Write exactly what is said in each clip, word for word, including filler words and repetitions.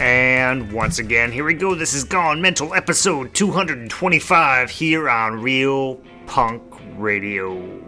And once again, here we go. This is Gone Mental, episode two twenty-five, here on Real Punk Radio.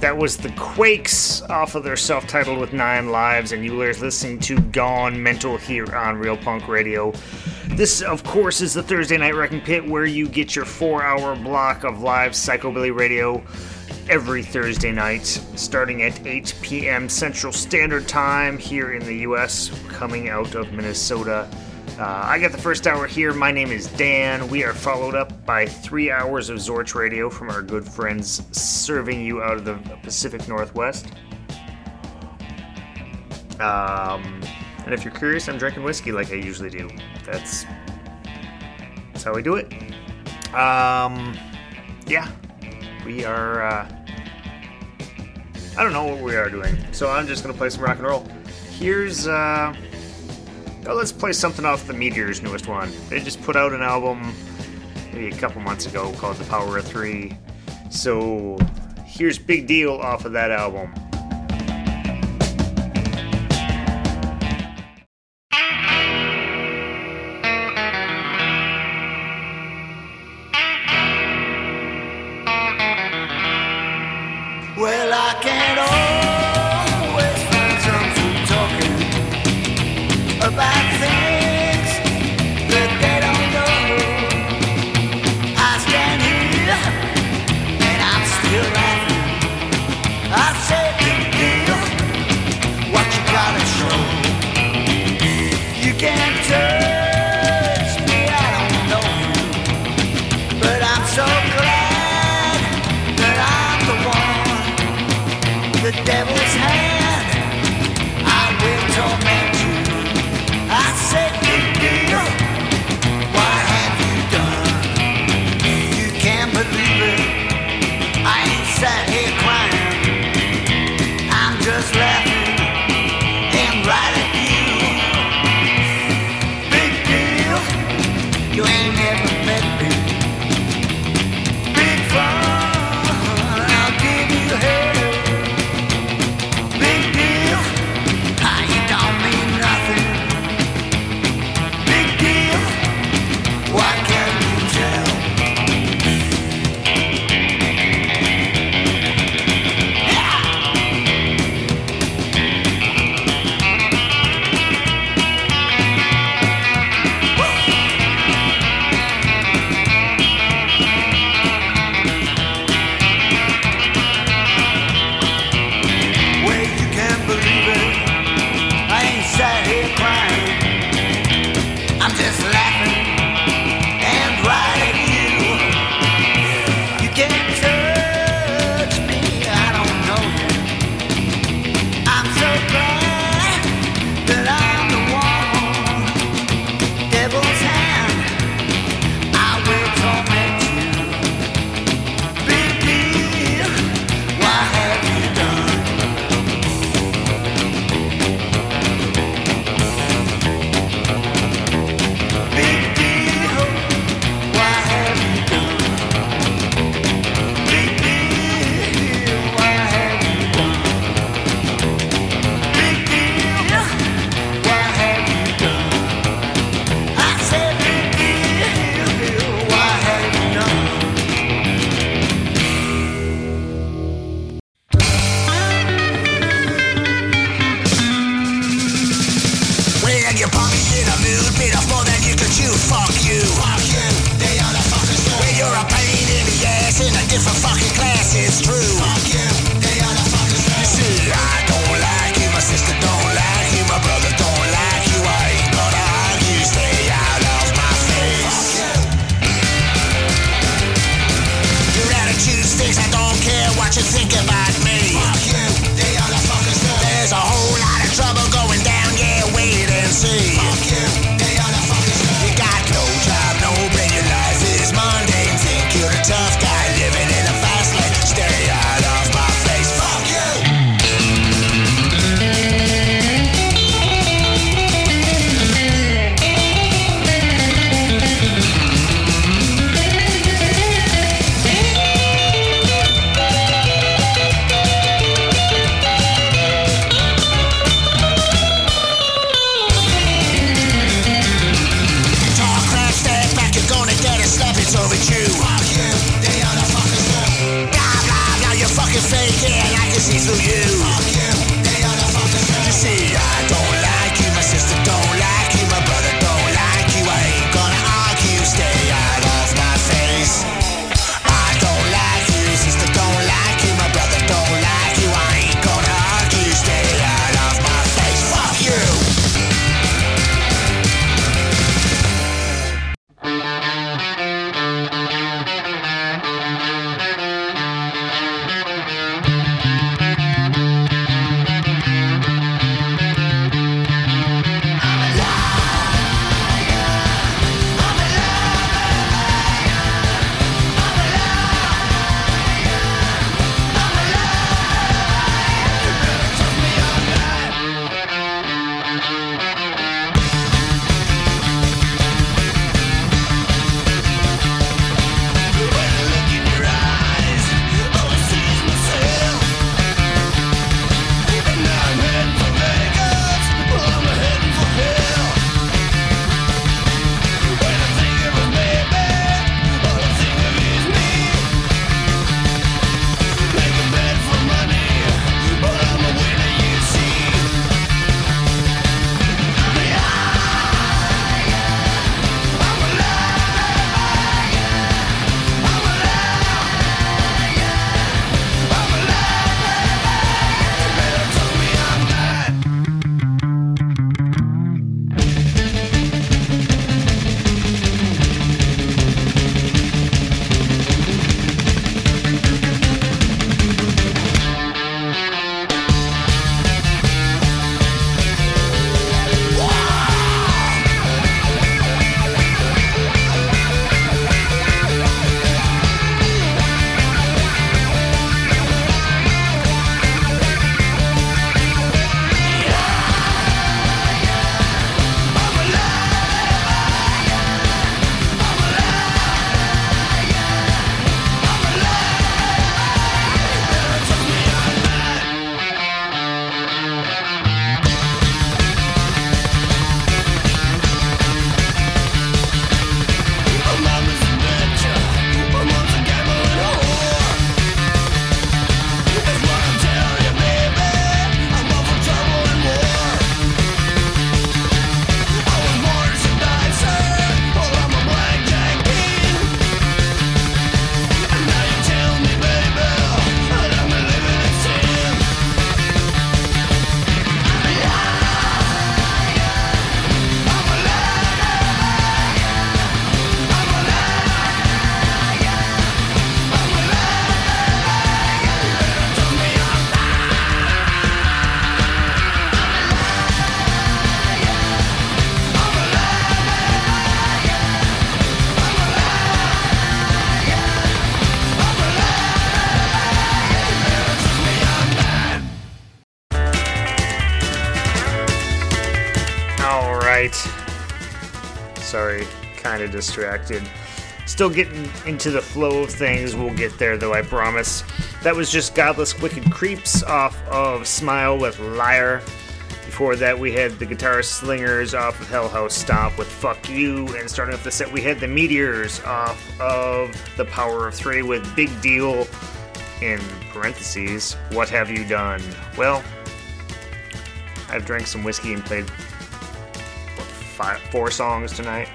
That was the Quakes off of their self-titled with Nine Lives, and you are listening to Gone Mental here on Real Punk Radio. This, of course, is the Thursday Night Wrecking Pit, where you get your four-hour block of live psychobilly radio every Thursday night, starting at eight p.m. Central Standard Time here in the U S, coming out of Minnesota. Uh, I got the first hour here. My name is Dan. We are followed up by three hours of Zorch Radio from our good friends serving you out of the Pacific Northwest. Um, and if you're curious, I'm drinking whiskey like I usually do. That's, that's how we do it. Um, yeah, we are, uh, I don't know what we are doing, so I'm just going to play some rock and roll. Here's... Uh, Oh, let's play something off the Meteor's newest one. They just put out an album maybe a couple months ago called The Power of Three. So here's Big Deal off of that album. Well, I can't always find something talking about things that they don't know. I stand here and I'm still laughing. I say, big deal, what you gotta show. You can't touch me, I don't know you, but I'm so glad that I'm the one. The devil's hand, I will torment. I said, big deal, what have you done? You can't believe it, I ain't sat here crying. I'm just laughing and right at you. Big deal, you ain't never met me. Big fun, I'll give you hell. and I just need for you. Fuck you, they are the fucking girl. You see, I don't like you, my sister don't like you, my brother don't like you. I ain't gonna argue, stay out of my face. I don't like you, sister don't like you, my brother don't like you. I ain't gonna argue, stay out of my face. Fuck you. Distracted. Still getting into the flow of things. We'll get there though, I promise. That was just Godless Wicked Creeps off of Smile with Liar. Before that we had the Guitar Slingers off of Hell House Stomp with Fuck You, and starting off the set we had the Meteors off of The Power of Three with Big Deal, in parentheses, What Have You Done? Well, I've drank some whiskey and played what, five, four songs tonight.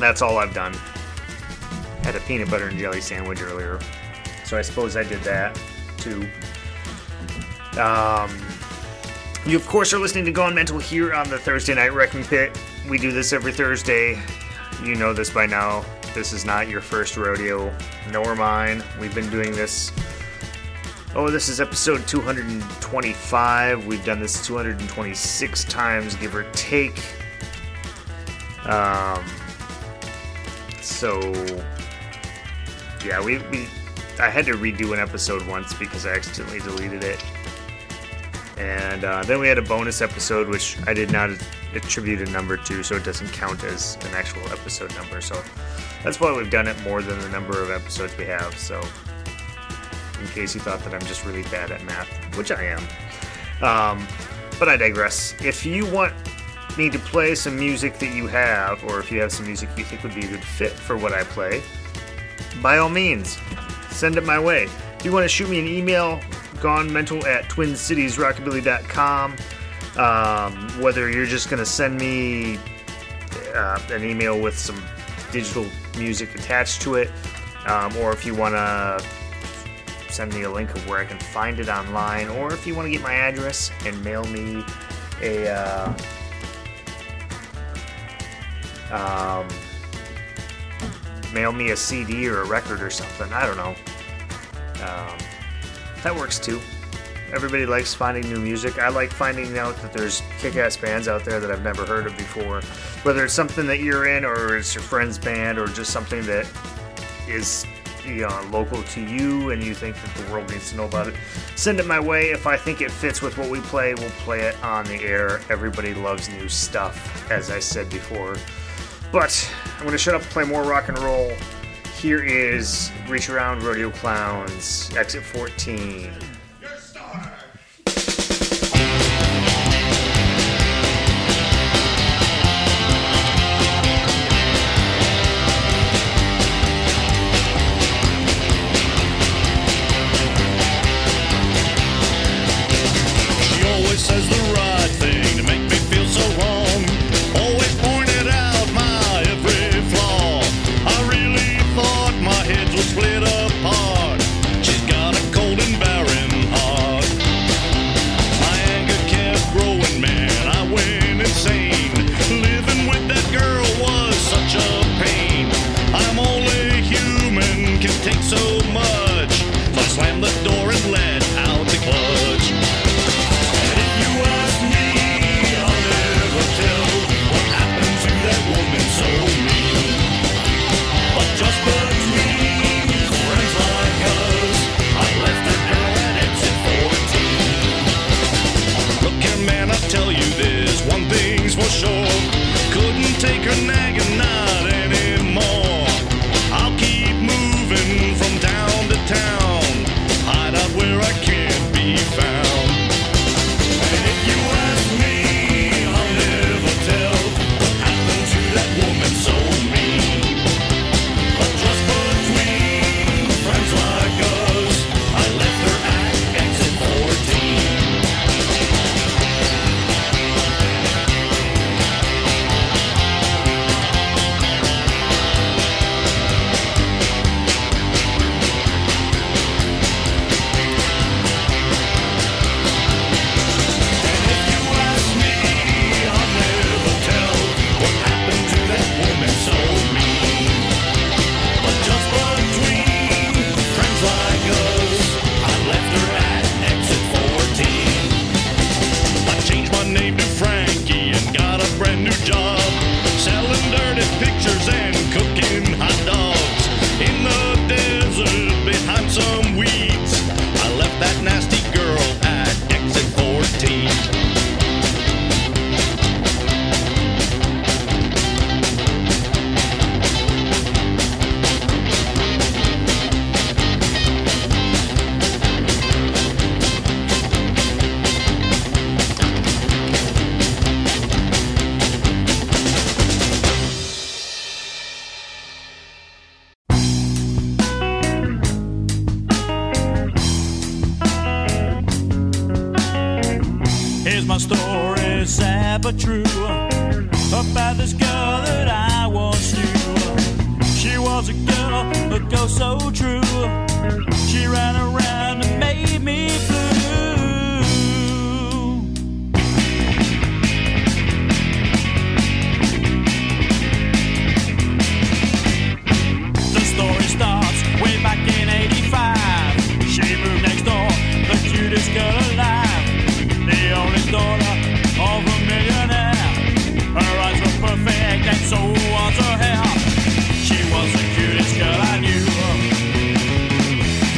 That's all I've done. Had a peanut butter and jelly sandwich earlier, so I suppose I did that too. Um, you, of course, are listening to Gone Mental here on the Thursday Night Wrecking Pit. We do this every Thursday. You know this by now. This is not your first rodeo, nor mine. We've been doing this. Oh, this is episode two hundred twenty-five. We've done this two hundred twenty-six times, give or take. Um... So, yeah, we, we I had to redo an episode once because I accidentally deleted it. And uh, then we had a bonus episode, which I did not attribute a number to, so it doesn't count as an actual episode number. So that's why we've done it more than the number of episodes we have. So in case you thought that I'm just really bad at math, which I am. Um, but I digress. If you want... need to play some music that you have, or if you have some music you think would be a good fit for what I play, by all means, send it my way. If you want to shoot me an email, gone mental at twin cities rockabilly dot com. Um, whether you're just going to send me uh, an email with some digital music attached to it, um, or if you want to send me a link of where I can find it online, or if you want to get my address and mail me a uh, um, mail me a C D or a record or something, I don't know, um, that works too. Everybody likes finding new music. I like finding out that there's kick-ass bands out there that I've never heard of before. Whether it's something that you're in, or it's your friend's band, or just something that is, you know, local to you and you think that the world needs to know about it, send it my way. If I think it fits with what we play, we'll play it on the air. Everybody loves new stuff, as I said before. But I'm going to shut up and play more rock and roll. Here is Reach Around Rodeo Clowns, Exit fourteen. Says the right thing to make me feel so wrong. Always pointed out my every flaw. I really thought my head was split apart. She's got a cold and barren heart. My anger kept growing, man, I went insane. Living with that girl was such a pain. I'm only human, can take so much. So I slammed the door and let out the clutch. Tell you this, one thing's for sure, couldn't take her nagging, not anymore. I'll keep moving from town to town, hide out where I can't be found. And if you ask me, I'll never tell what happened to that woman so mean. But just between friends like us, I left her at exit fourteen.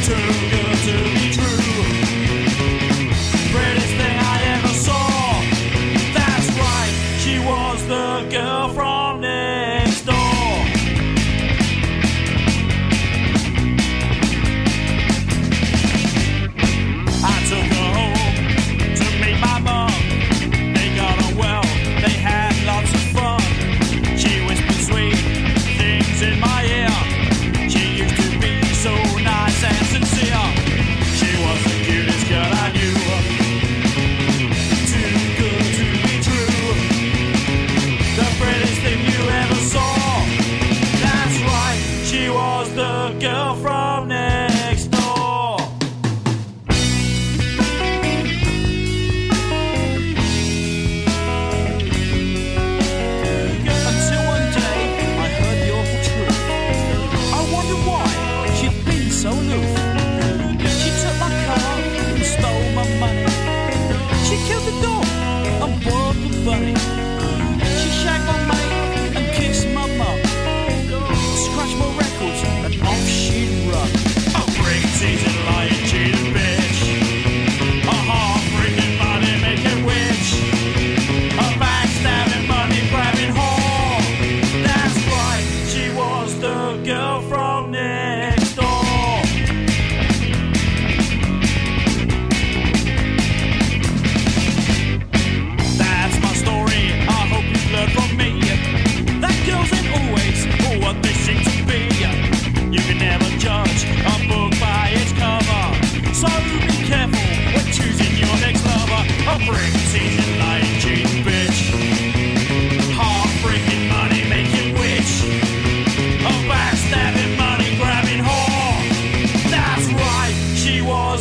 Too good to be true.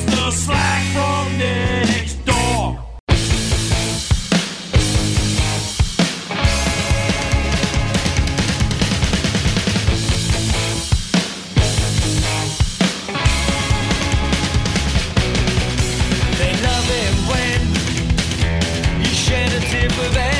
It's the slack from next door. They love it when you shed a tip of it.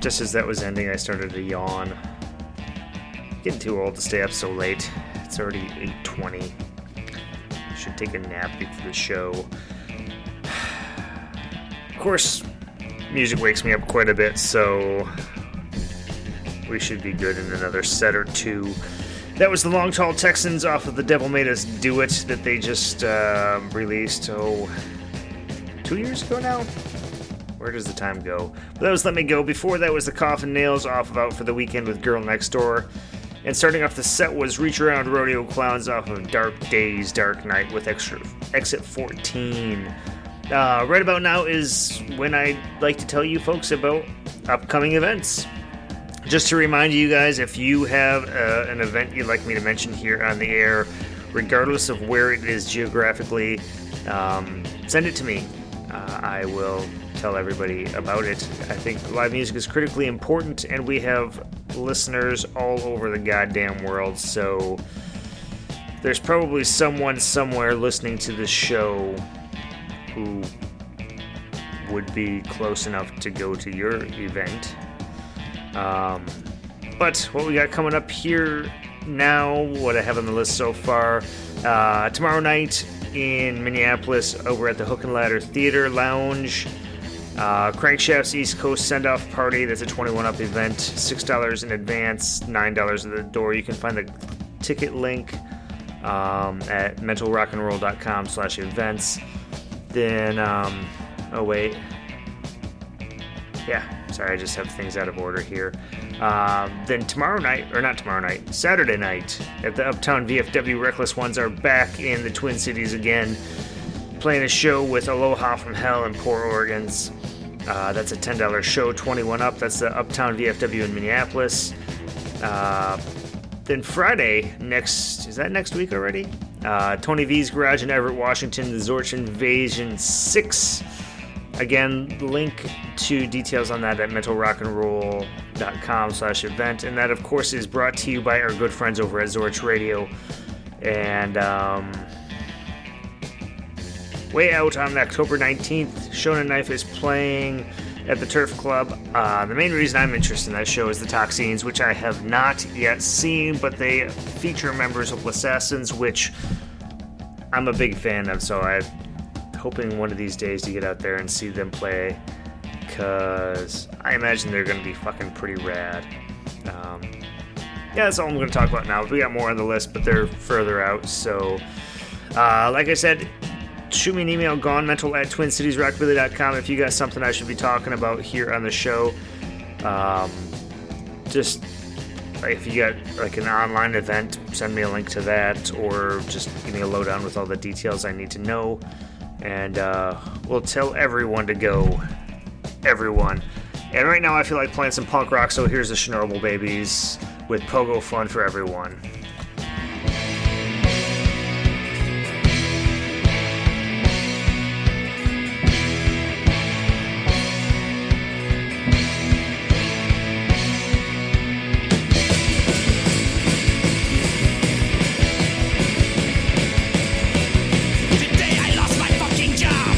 Just as that was ending, I started to yawn. Getting too old to stay up so late. It's already eight twenty. Should take a nap before the show. Of course, music wakes me up quite a bit, so we should be good in another set or two. That was the Long Tall Texans off of The Devil Made Us Do It that they just uh, released, oh, two years ago now? Where does the time go? But that was Let Me Go. Before that was the Coffin Nails off of Out for the Weekend with Girl Next Door. And starting off the set was Reach Around Rodeo Clowns off of Dark Days, Dark Night with extra, Exit fourteen. Uh, right about now is when I'd like to tell you folks about upcoming events. Just to remind you guys, if you have uh, an event you'd like me to mention here on the air, regardless of where it is geographically, um, send it to me. Uh, I will tell everybody about it. I think live music is critically important, and we have listeners all over the goddamn world, so there's probably someone somewhere listening to this show who would be close enough to go to your event. Um, but what we got coming up here now, what I have on the list so far, uh, tomorrow night in Minneapolis over at the Hook and Ladder Theater Lounge, Uh, Crankshaft's East Coast Send-Off Party. That's a twenty-one up event, six dollars in advance, nine dollars at the door. You can find the ticket link um, at mental rock and roll dot com slash events. Then, um, oh wait, yeah, sorry, I just have things out of order here. Um, then tomorrow night, or not tomorrow night, Saturday night at the Uptown V F W, Reckless Ones are back in the Twin Cities again, playing a show with Aloha from Hell and Poor Oregons. Uh, that's a ten dollar show, twenty-one up. That's the Uptown V F W in Minneapolis. Uh, then Friday, next, is that next week already? Uh, Tony V's Garage in Everett, Washington, the Zorch Invasion six. Again, link to details on that at mental rock and roll dot com slash event. And that, of course, is brought to you by our good friends over at Zorch Radio. And um, way out on October nineteenth, Shonen Knife is playing at the Turf Club. Uh, the main reason I'm interested in that show is the Toxins, which I have not yet seen, but they feature members of Assassins, which I'm a big fan of, so I'm hoping one of these days to get out there and see them play, because I imagine they're going to be fucking pretty rad. Um, yeah, that's all I'm going to talk about now. We got more on the list, but they're further out, so uh, like I said, shoot me an email, gone mental at twin cities rockabilly dot com, if you got something I should be talking about here on the show. Um, just like if you got like an online event, send me a link to that, or just give me a lowdown with all the details I need to know. And uh, we'll tell everyone to go. Everyone. And right now I feel like playing some punk rock, so here's the Chernobyl Babies with Pogo Fun for Everyone. Jump!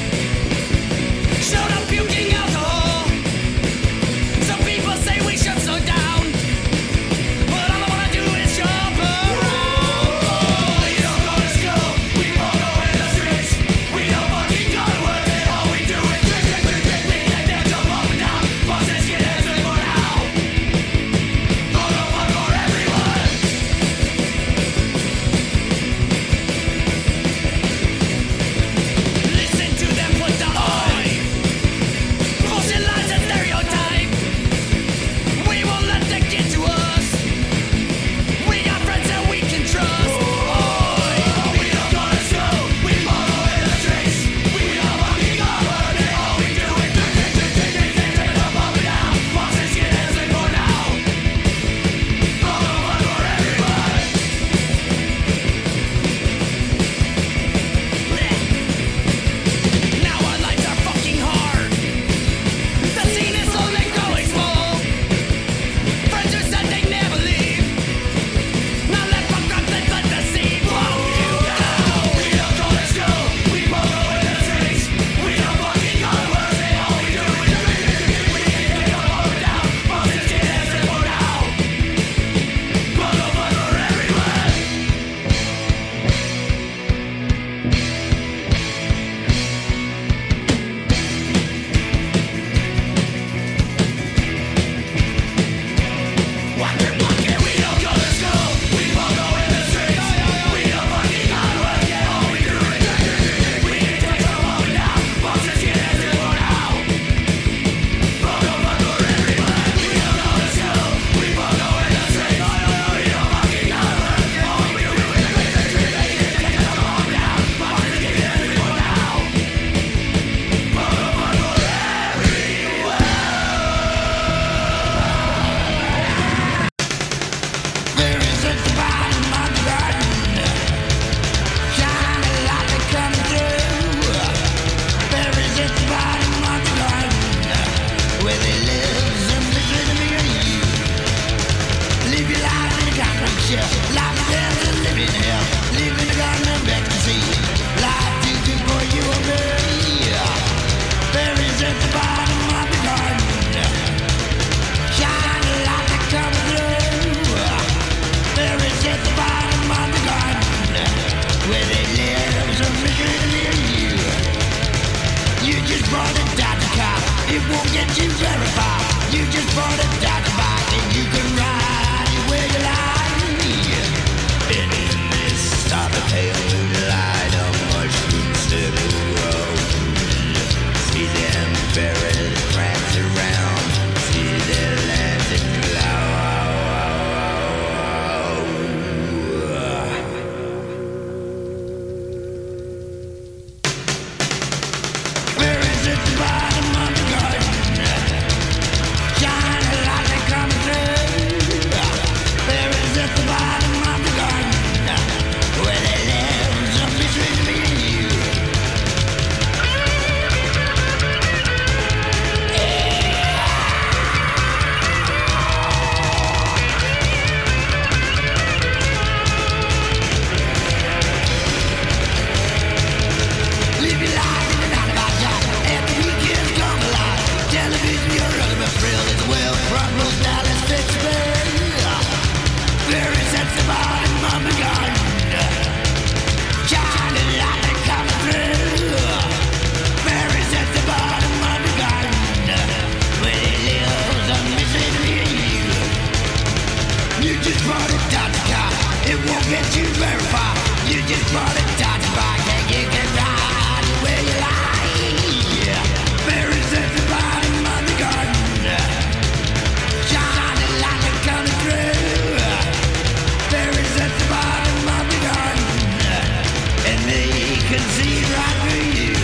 can see right through you,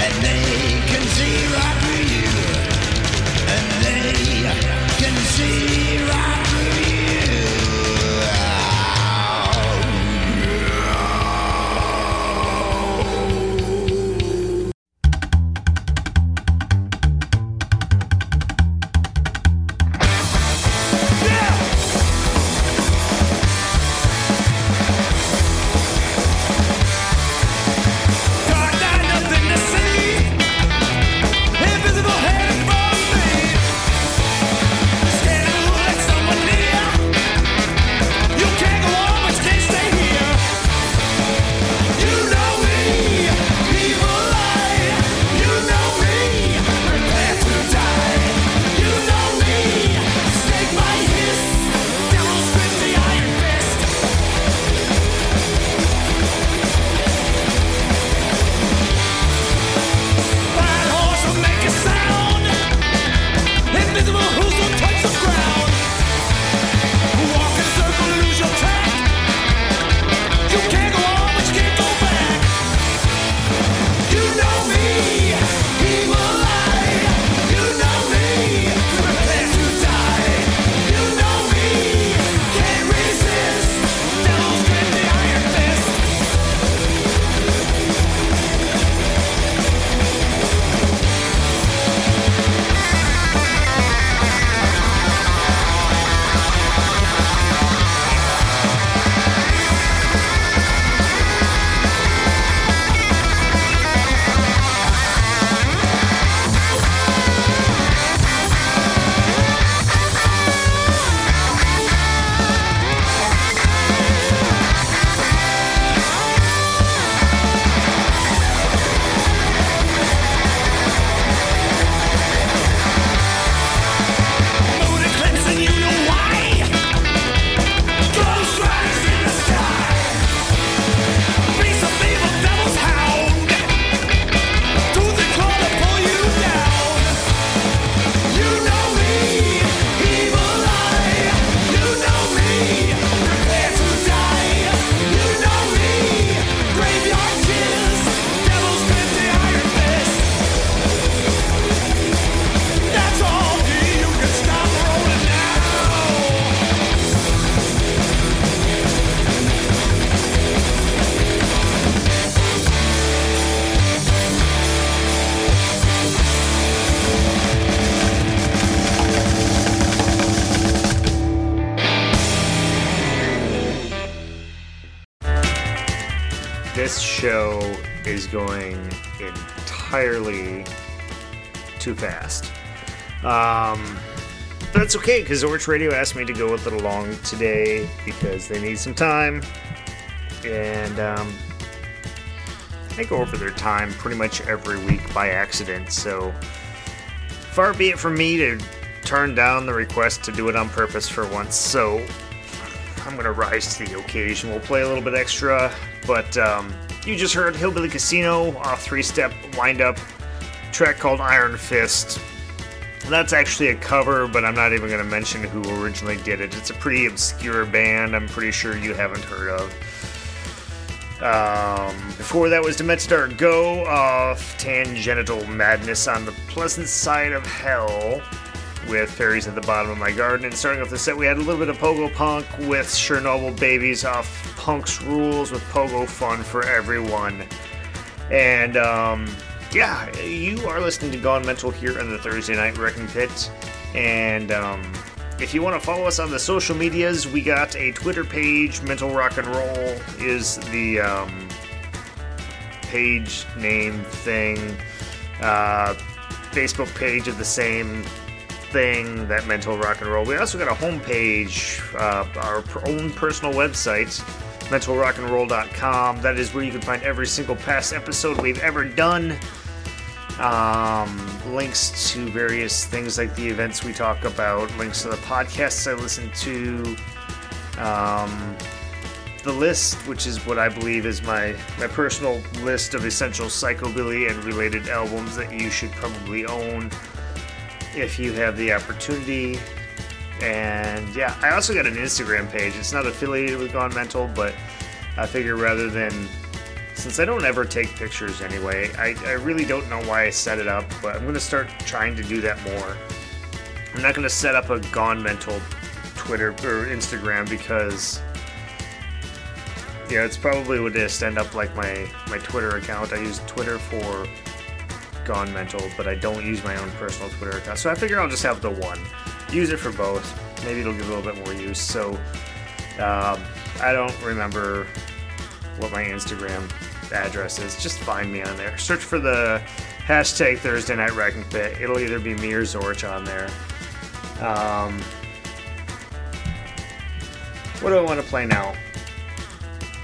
and they can see right through you, and they can see right through you. This show is going entirely too fast. Um, but it's okay, because Zorch Radio asked me to go a little long today because they need some time. And um, I go over their time pretty much every week by accident, so far be it from me to turn down the request to do it on purpose for once. So I'm going to rise to the occasion. We'll play a little bit extra. But um, you just heard Hillbilly Casino, a three-step wind-up track called Iron Fist. That's actually a cover, but I'm not even going to mention who originally did it. It's a pretty obscure band I'm pretty sure you haven't heard of. Um, before that was Demented Art Go off Tangential Madness on the Pleasant Side of Hell with Fairies at the Bottom of My Garden. And starting off the set, we had a little bit of Pogo Punk with Chernobyl Babies off Punk's Rules with Pogo Fun for Everyone. And um, yeah, you are listening to Gone Mental here on the Thursday Night Wrecking Pit. And um, if you want to follow us on the social medias, we got a Twitter page. Mental Rock and Roll is the um, page name thing. Uh, Facebook page of the same thing, that Mental Rock and Roll. We also got a homepage, uh, our own personal website, mental rock and roll dot com. That is where you can find every single past episode we've ever done. Um, links to various things like the events we talk about, links to the podcasts I listen to, um, the list, which is what I believe is my, my personal list of essential psychobilly and related albums that you should probably own if you have the opportunity. And yeah, I also got an Instagram page. It's not affiliated with Gone Mental, but I figure rather than Since I don't ever take pictures anyway, I, I really don't know why I set it up, but I'm going to start trying to do that more. I'm not going to set up a Gone Mental Twitter or Instagram because, yeah, it's probably would just end up like my, my Twitter account. I use Twitter for Gone Mental, but I don't use my own personal Twitter account. So I figure I'll just have the one. Use it for both. Maybe it'll give a little bit more use. So um, I don't remember what my Instagram address is. Just find me on there. Search for the hashtag Thursday Night Wrecking Pit. It'll either be me or Zorch on there. Um, what do I want to play now?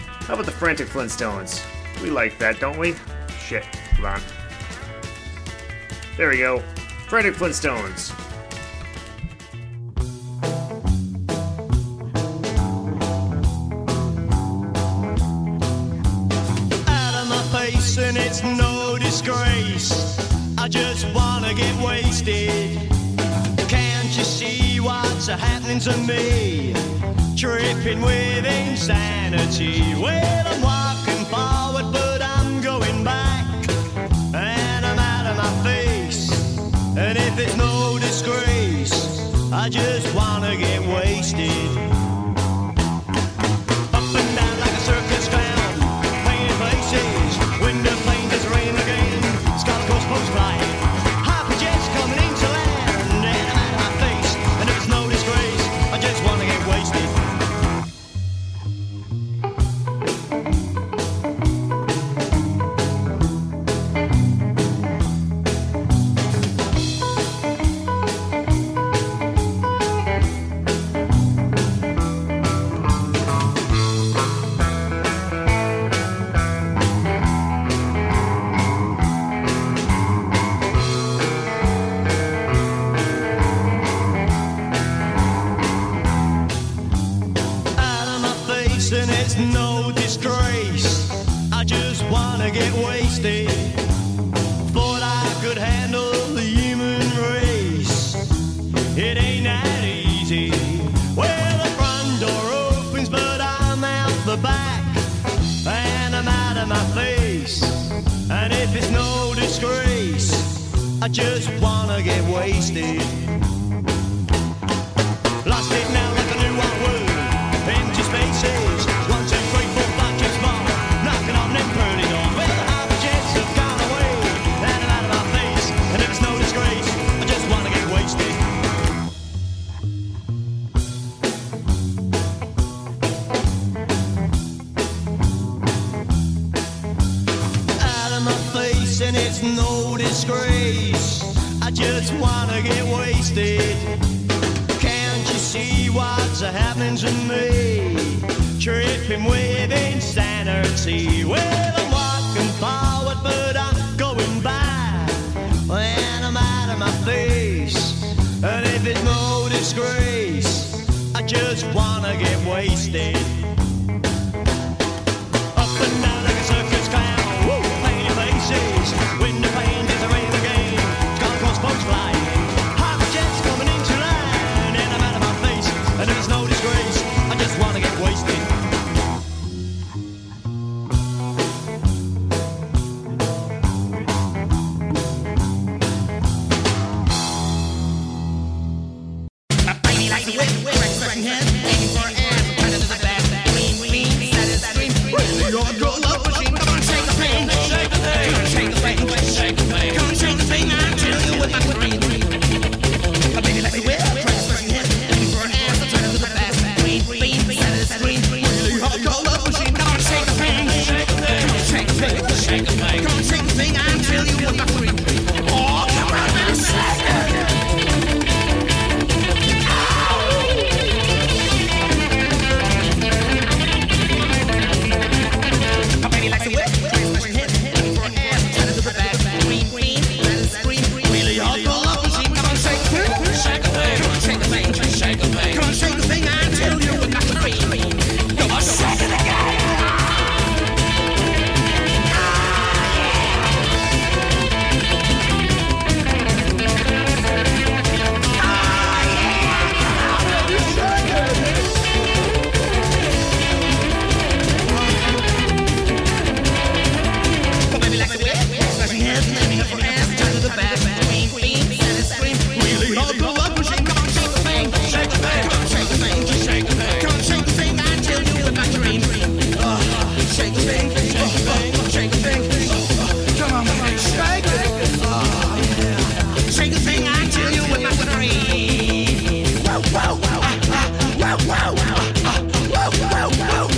How about the Frantic Flintstones? We like that, don't we? Shit. Hold on. There we go. Frantic Flintstones. And it's no disgrace, I just wanna get wasted. Can't you see what's happening to me? Tripping with insanity. Well, I'm walking forward, but I'm going back, and I'm out of my face. And if it's no disgrace, I just wanna get wasted. ass, and your ass to the back, between beams and a scream. Really hard to love, but you can't shake the thing. Shake the thing, can't shake the thing, just shake the thing. Can't shake the thing, I tell you about your dream. Shake the thing, shake the thing, shake the thing. Come on, shake it. Shake the thing, I tell you about your dream. Wow, wow, wow, wow, wow, wow, wow, wow, wow, wow.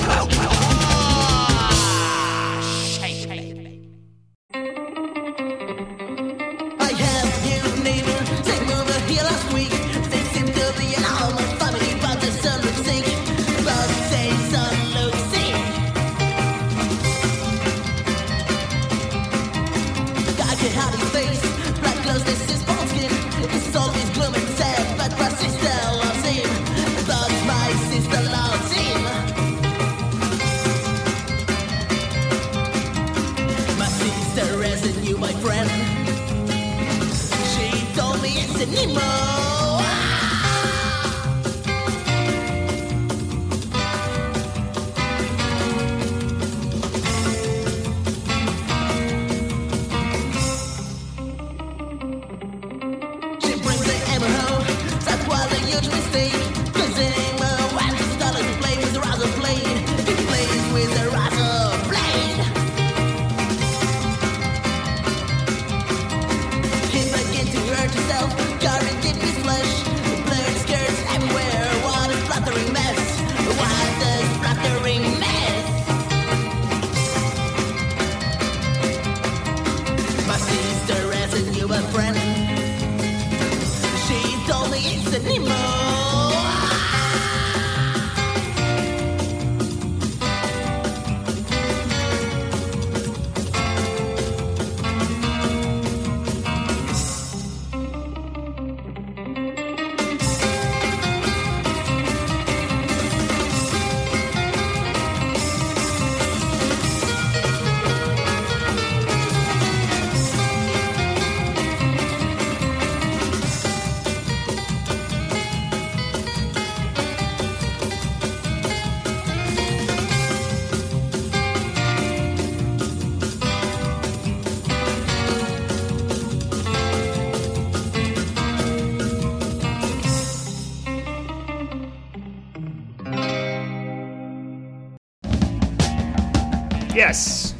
Yes,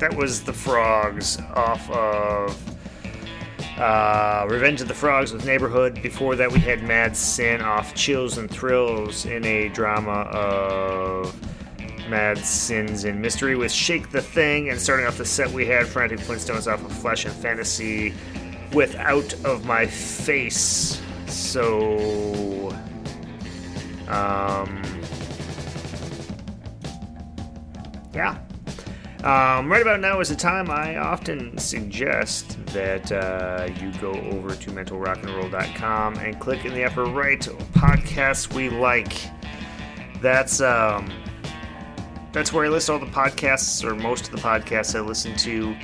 that was the Frogs off of uh, Revenge of the Frogs with Neighborhood. Before that, we had Mad Sin off Chills and Thrills in a drama of Mad Sins in Mystery with Shake the Thing. And starting off the set, we had Frantic Flintstones off of Flesh and Fantasy with Out of My Face. So, um, yeah. Um, right about now is the time I often suggest that uh, you go over to mental rock and roll dot com and click in the upper right podcasts we like. That's um, that's where I list all the podcasts, or most of the podcasts I listen to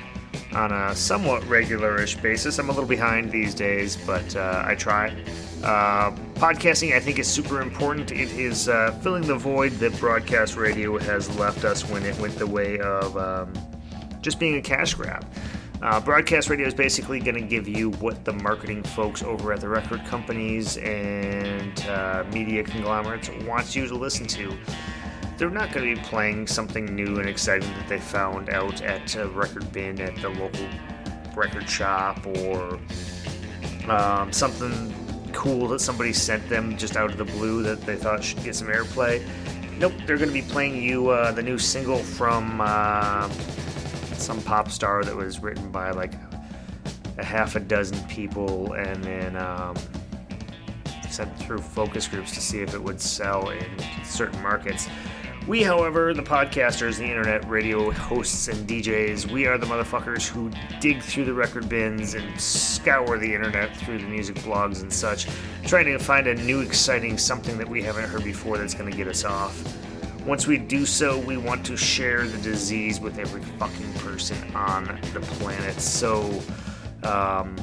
on a somewhat regular-ish basis. I'm a little behind these days, but uh, I try. Uh, podcasting, I think, is super important. It is uh, filling the void that broadcast radio has left us when it went the way of um, just being a cash grab. Uh, broadcast radio is basically going to give you what the marketing folks over at the record companies and uh, media conglomerates want you to listen to. They're not going to be playing something new and exciting that they found out at a record bin at the local record shop, or um, something cool that somebody sent them just out of the blue that they thought should get some airplay. Nope, they're going to be playing you uh, the new single from uh, some pop star that was written by like a half a dozen people and then um, sent through focus groups to see if it would sell in certain markets. We, however, the podcasters, the internet radio hosts and D Js, we are the motherfuckers who dig through the record bins and scour the internet through the music blogs and such, trying to find a new exciting something that we haven't heard before that's going to get us off. Once we do so, we want to share the disease with every fucking person on the planet. So, um,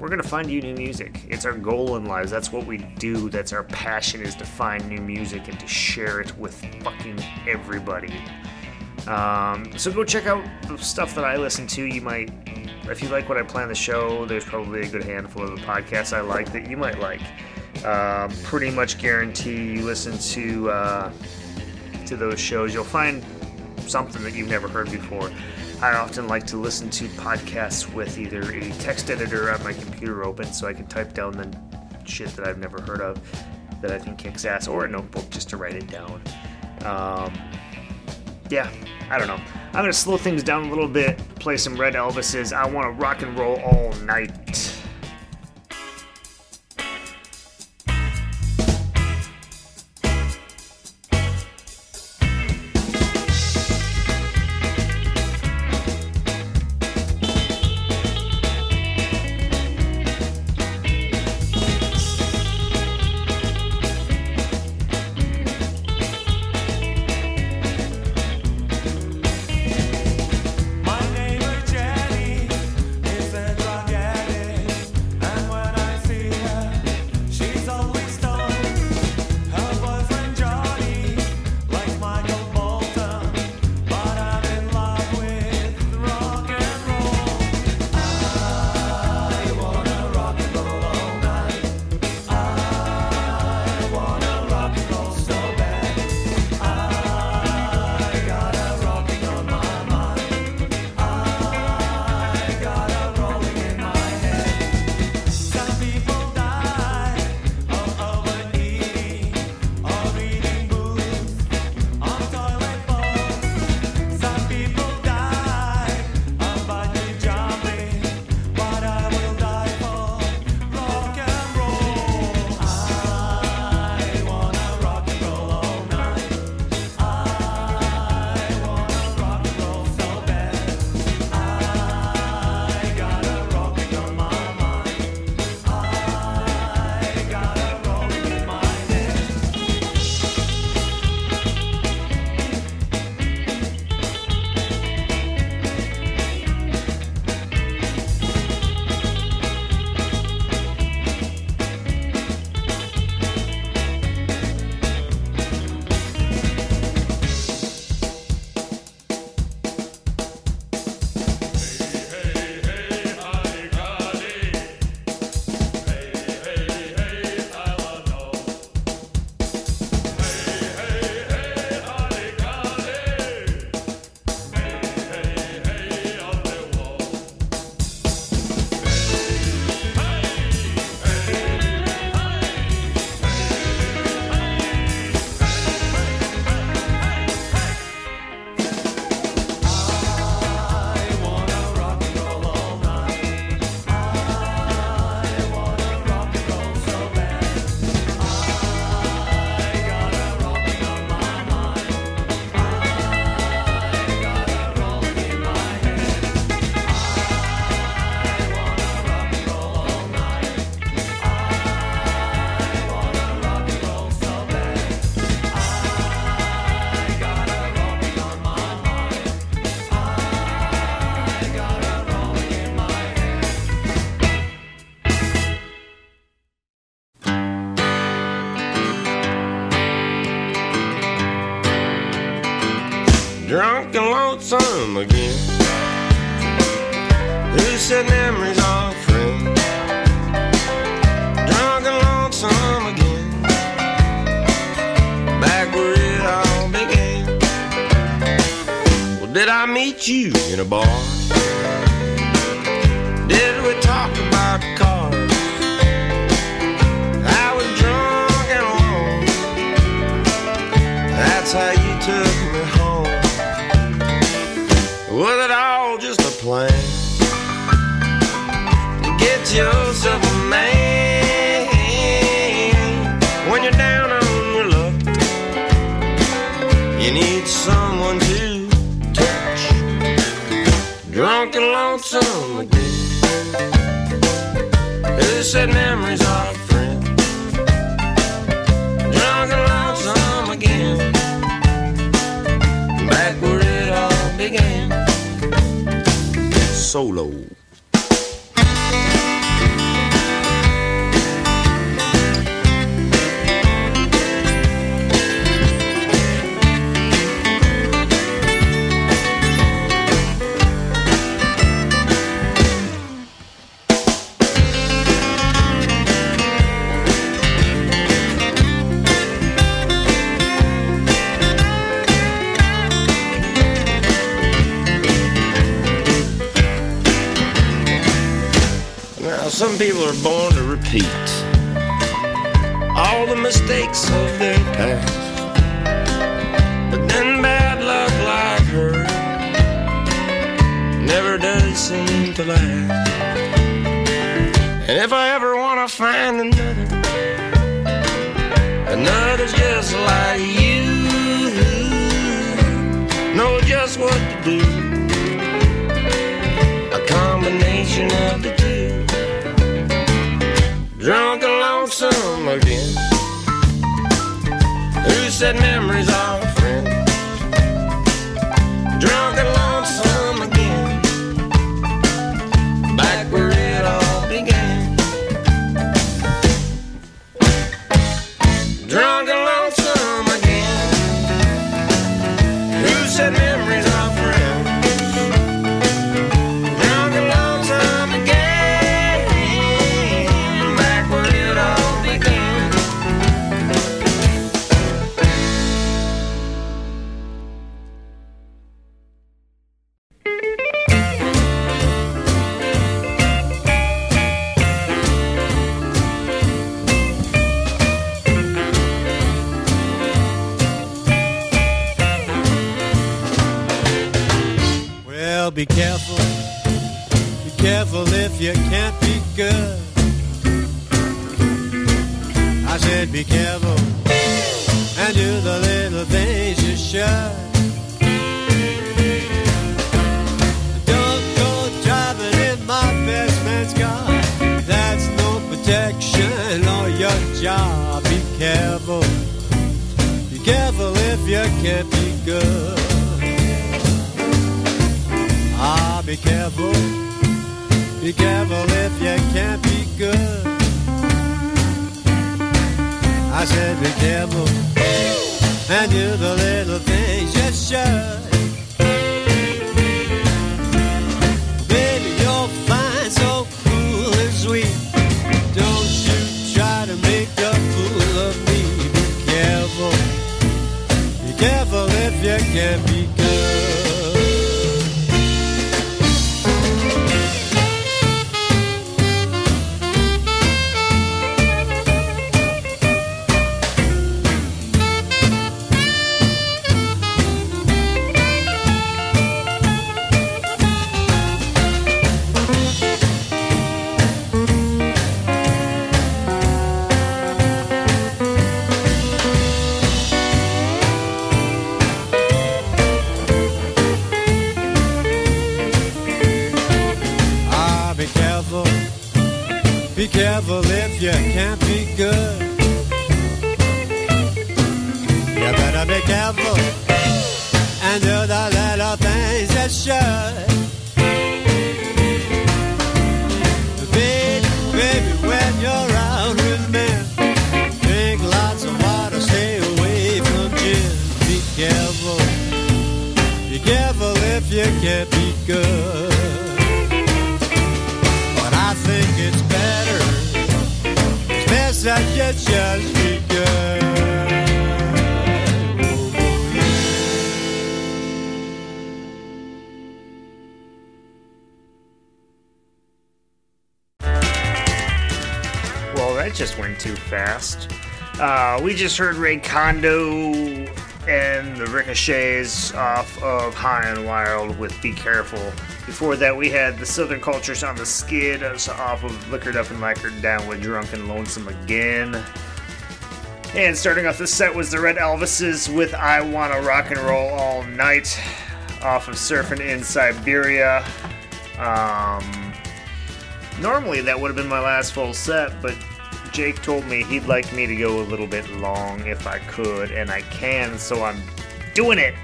we're going to find you new music. It's our goal in life. That's what we do. That's our passion, is to find new music and to share it with fucking everybody. Um, so go check out the stuff that I listen to. You might if you like what I play on the show, there's probably a good handful of the podcasts I like that you might like. Uh, pretty much guarantee you listen to uh, to those shows, you'll find something that you've never heard before. I often like to listen to podcasts with either a text editor on my computer open so I can type down the shit that I've never heard of that I think kicks ass, or a notebook just to write it down. Um, yeah, I don't know. I'm going to slow things down a little bit, play some Red Elvises. I want to rock and roll all night. Again, who said memories are friends? Drunk and lonesome again, back where it all began. Well, did I meet you in a bar? Did we talk about cars? I was drunk and alone. That's how you took me home. Was it all just a plan to get yourself a man? When you're down on your luck, you need someone to touch. Drunk and lonesome again. Who said memories are a friend? Drunk and lonesome again. Back where it all began. Solo. some people are born to repeat all the mistakes of their past. But then bad luck like her never does seem to last. And if I ever want to find another, another's just like you, know just what to do. Combination of the two. Drunk and lonesome again. Who said memories are friends? Drunk and lonesome again. Back where it all began. Drunk and lonesome again. Who said memories are friends? Be careful, be careful if you can't be good. I said be careful and do the little things you should. Don't go driving in my best man's car. That's no protection or your job. Be careful, be careful if you can't be good. Ah, be careful, be careful if you can't be good. I said be careful, and do the little things you should. Baby, you're fine, so cool and sweet. Don't you try to make a fool of me. Be careful, be careful if you can't be good. Be careful if you can't be good. You better be careful and do the little things that should. Baby, baby, when you're out with men, drink lots of water, stay away from gin. Be careful, be careful if you can't be good. It's better, it's best that you just be good. Well, that just went too fast. Uh, we just heard Ray Kondo and the Ricochets off of High and Wild with Be Careful. Before that, we had the Southern Cultures on the Skid off of Liquored Up and Liquored Down with Drunk and Lonesome Again. And starting off the set was the Red Elvises with I Wanna Rock and Roll All Night off of Surfing in Siberia. Um, normally, that would have been my last full set, but Jake told me he'd like me to go a little bit long if I could, and I can, so I'm doing it.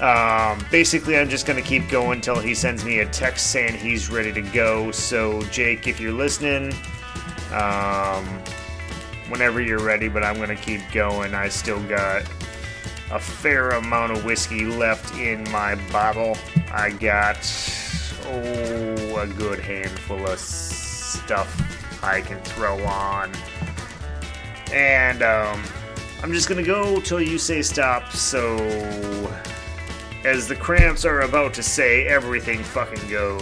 Um, basically, I'm just going to keep going until he sends me a text saying he's ready to go. So, Jake, if you're listening, um, whenever you're ready, but I'm going to keep going. I still got a fair amount of whiskey left in my bottle. I got, oh, a good handful of stuff I can throw on. And, um, I'm just going to go till you say stop, so... As the Cramps are about to say, everything fucking goes.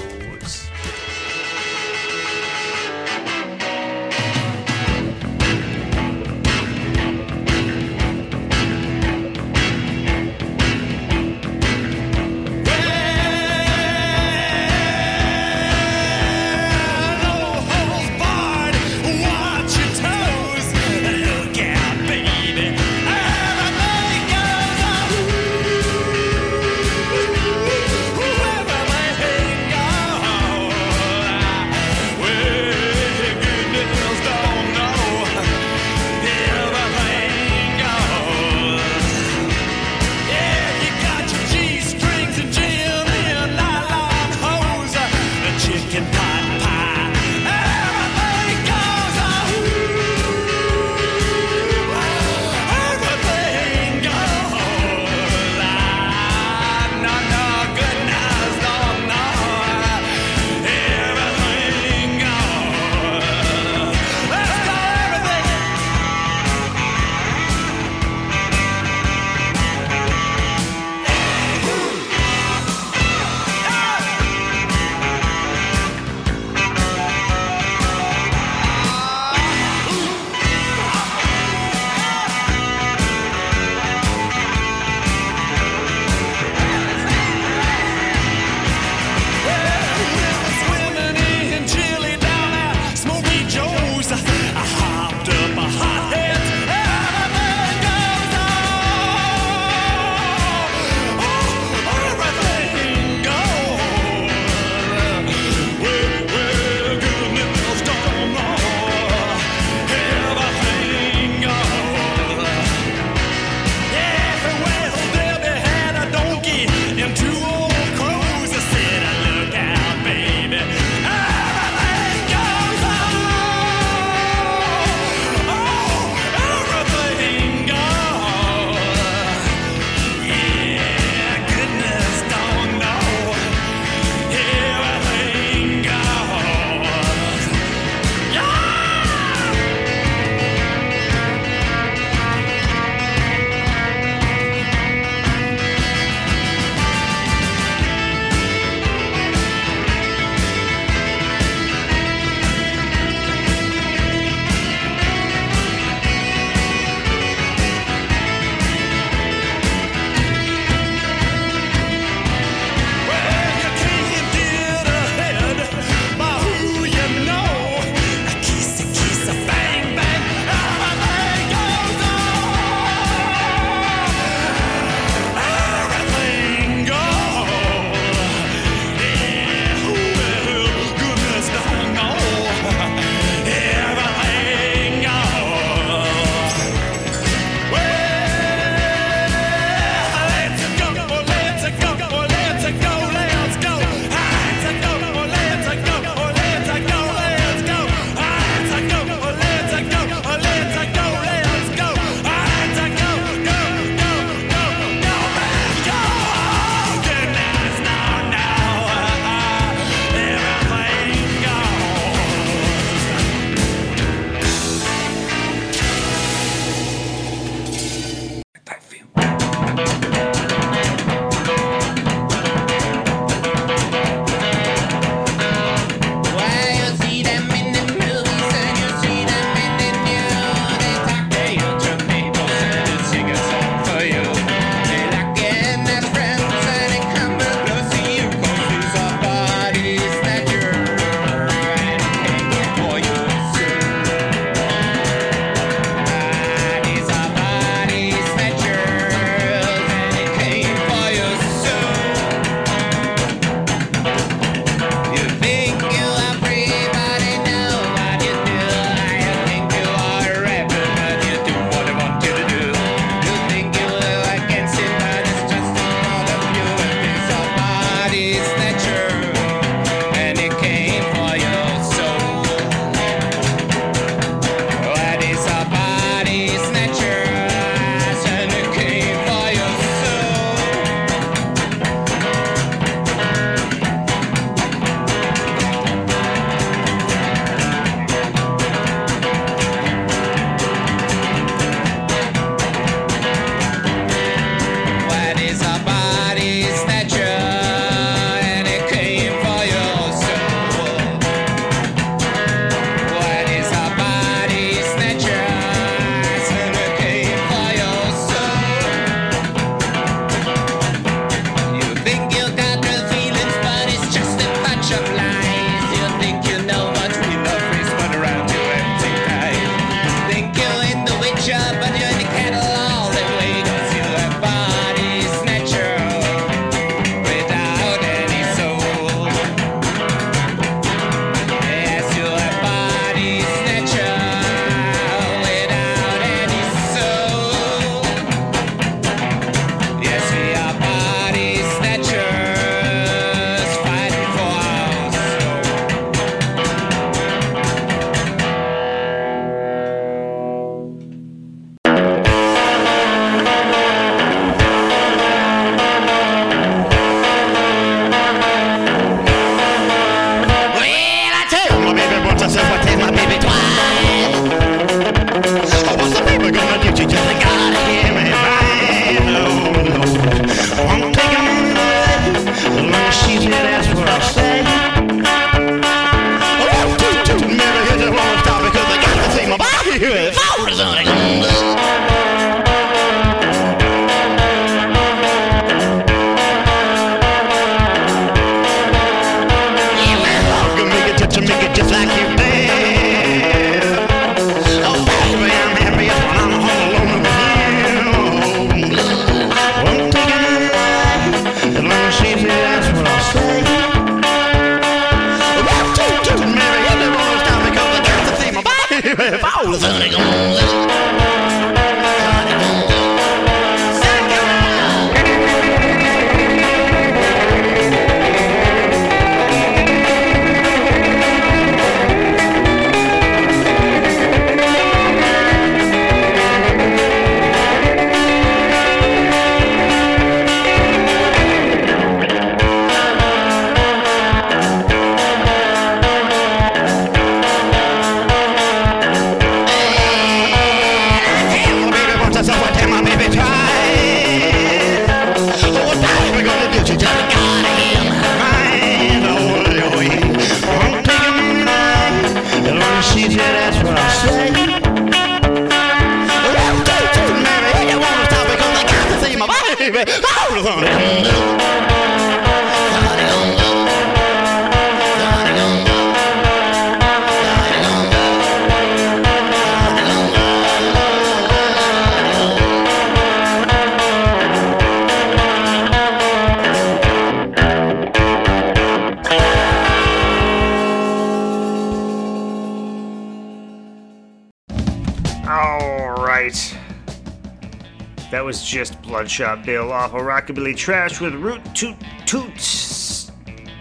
Shot Bill off of Rockabilly Trash with Root Toot Toots.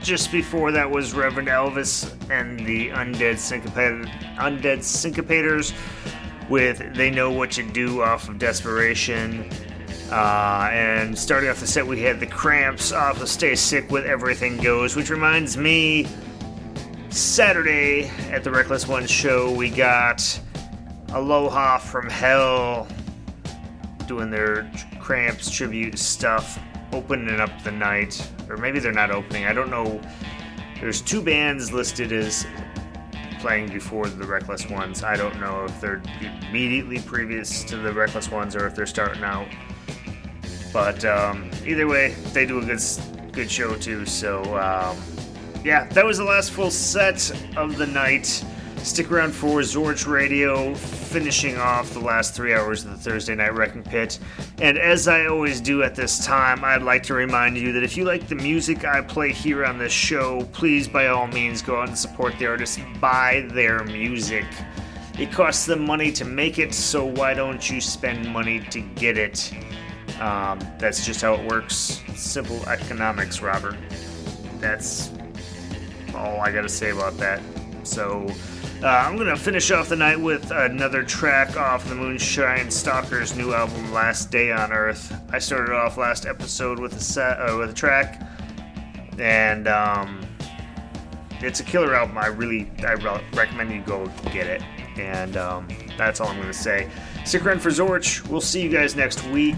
Just before that was Reverend Elvis and the Undead Syncopator, Undead Syncopators with They Know What You Do off of Desperation. Uh, and starting off the set, we had the Cramps off of Stay Sick with Everything Goes, which reminds me, Saturday at the Reckless Ones show, we got Aloha from Hell doing their Cramps tribute stuff, opening up the night, or maybe they're not opening, I don't know. There's two bands listed as playing before the Reckless Ones. I don't know if they're immediately previous to the Reckless Ones or if they're starting out, but um, either way, they do a good good show too, so um, yeah, that was the last full set of the night. Stick around for Zorch Radio, finishing off the last three hours of the Thursday Night Wrecking Pit. And as I always do at this time, I'd like to remind you that if you like the music I play here on this show, please, by all means, go out and support the artists. Buy their music. It costs them money to make it, so why don't you spend money to get it? Um, that's just how it works. Simple economics, Robert. That's all I gotta say about that. So... Uh, I'm going to finish off the night with another track off the Moonshine Stalker's new album, Last Day on Earth. I started off last episode with a set, uh, with a track, and um, it's a killer album. I really I re- recommend you go get it, and um, that's all I'm going to say. Stick around for Zorch. We'll see you guys next week.